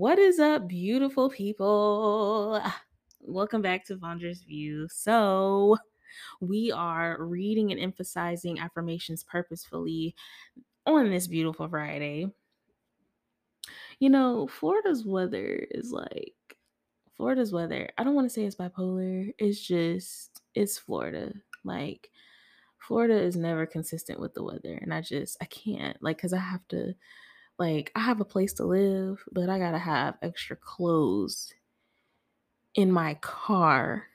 What is up, beautiful people? Welcome back to Vondra's View. So we are reading and emphasizing affirmations purposefully on this beautiful Friday. You know, Florida's weather, I don't want to say it's bipolar. It's Florida. Like, Florida is never consistent with the weather. And I can't, because I have a place to live, but I gotta have extra clothes in my car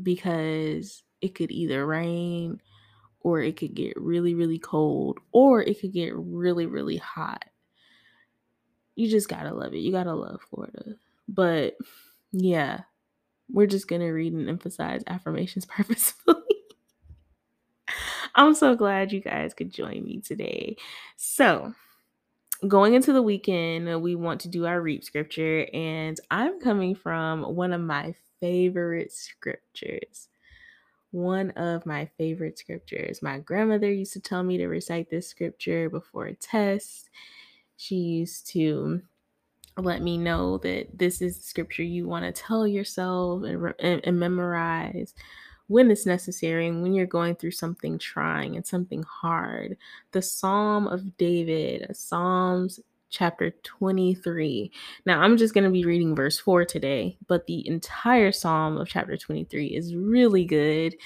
because it could either rain or it could get really, really cold or it could get really, really hot. You just gotta love it. You gotta love Florida. But yeah, we're just gonna read and emphasize affirmations purposefully. I'm so glad you guys could join me today. So, going into the weekend, we want to do our read scripture, and I'm coming from one of my favorite scriptures. My grandmother used to tell me to recite this scripture before a test. She used to let me know that this is the scripture you want to tell yourself and memorize when it's necessary and when you're going through something trying and something hard. The Psalm of David, Psalms chapter 23. Now, I'm just going to be reading verse 4 today, but the entire Psalm of chapter 23 is really good,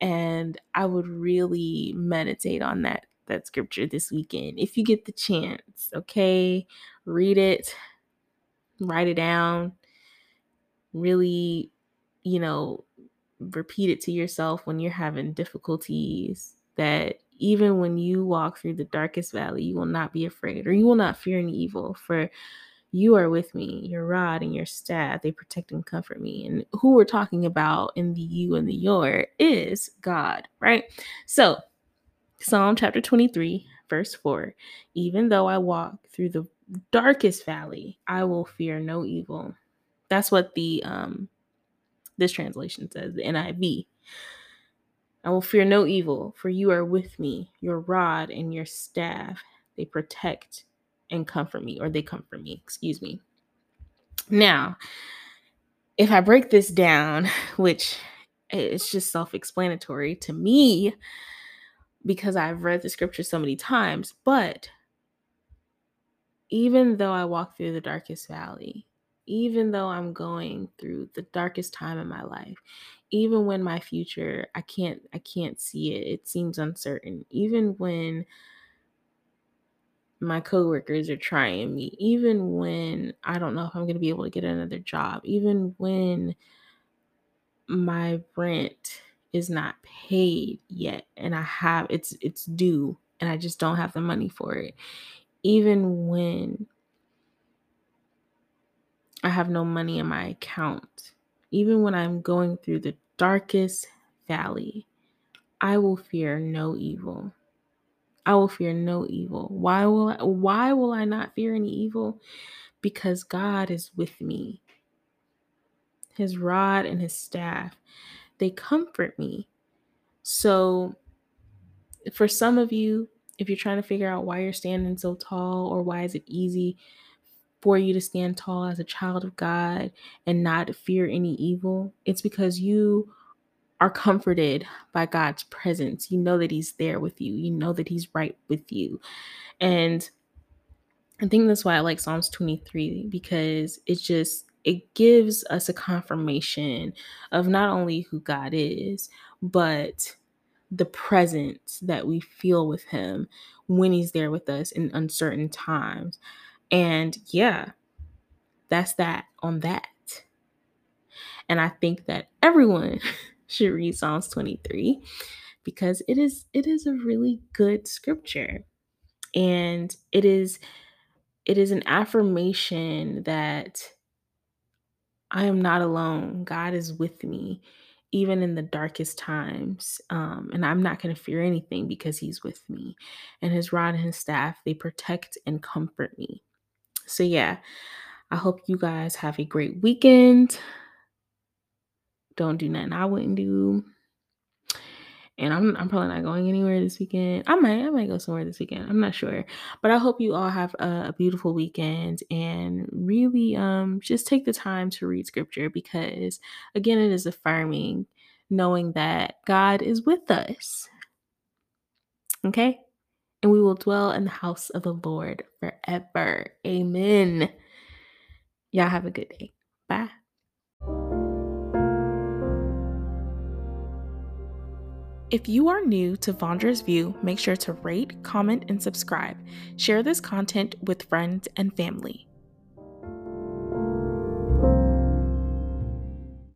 and I would really meditate on that scripture this weekend. If you get the chance, okay? Read it, write it down, really, repeat it to yourself when you're having difficulties, that even when you walk through the darkest valley, you will not be afraid, or you will not fear any evil, for you are with me, your rod and your staff, they protect and comfort me. And who we're talking about in the you and the your is God, right? So Psalm chapter 23, verse 4, even though I walk through the darkest valley, I will fear no evil. That's what the this translation says, the NIV. I will fear no evil, for you are with me. Your rod and your staff, they protect and comfort me, or they comfort me, excuse me. Now, if I break this down, which it's just self-explanatory to me because I've read the scripture so many times, but even though I walk through the darkest valley, even though I'm going through the darkest time in my life, even when my future, I can't see it, it seems uncertain, even when my coworkers are trying me, even when I don't know if I'm going to be able to get another job, even when my rent is not paid yet and I have, it's due and I just don't have the money for it, even when I have no money in my account, even when I'm going through the darkest valley, I will fear no evil. I will fear no evil. Why will I not fear any evil? Because God is with me. His rod and his staff, they comfort me. So for some of you, if you're trying to figure out why you're standing so tall, or why is it easy for you to stand tall as a child of God and not fear any evil, it's because you are comforted by God's presence. You know that he's there with you. You know that he's right with you. And I think that's why I like Psalms 23, because it gives us a confirmation of not only who God is, but the presence that we feel with him when he's there with us in uncertain times. And yeah, that's that on that. And I think that everyone should read Psalms 23 because it is a really good scripture. And it is an affirmation that I am not alone. God is with me, even in the darkest times. And I'm not going to fear anything because he's with me. And his rod and his staff, they protect and comfort me. So yeah, I hope you guys have a great weekend. Don't do nothing I wouldn't do. And I'm probably not going anywhere this weekend. I might go somewhere this weekend. I'm not sure. But I hope you all have a beautiful weekend, and really just take the time to read scripture, because again, it is affirming knowing that God is with us. Okay? And we will dwell in the house of the Lord forever. Amen. Y'all have a good day. Bye. If you are new to Vondra's View, make sure to rate, comment, and subscribe. Share this content with friends and family.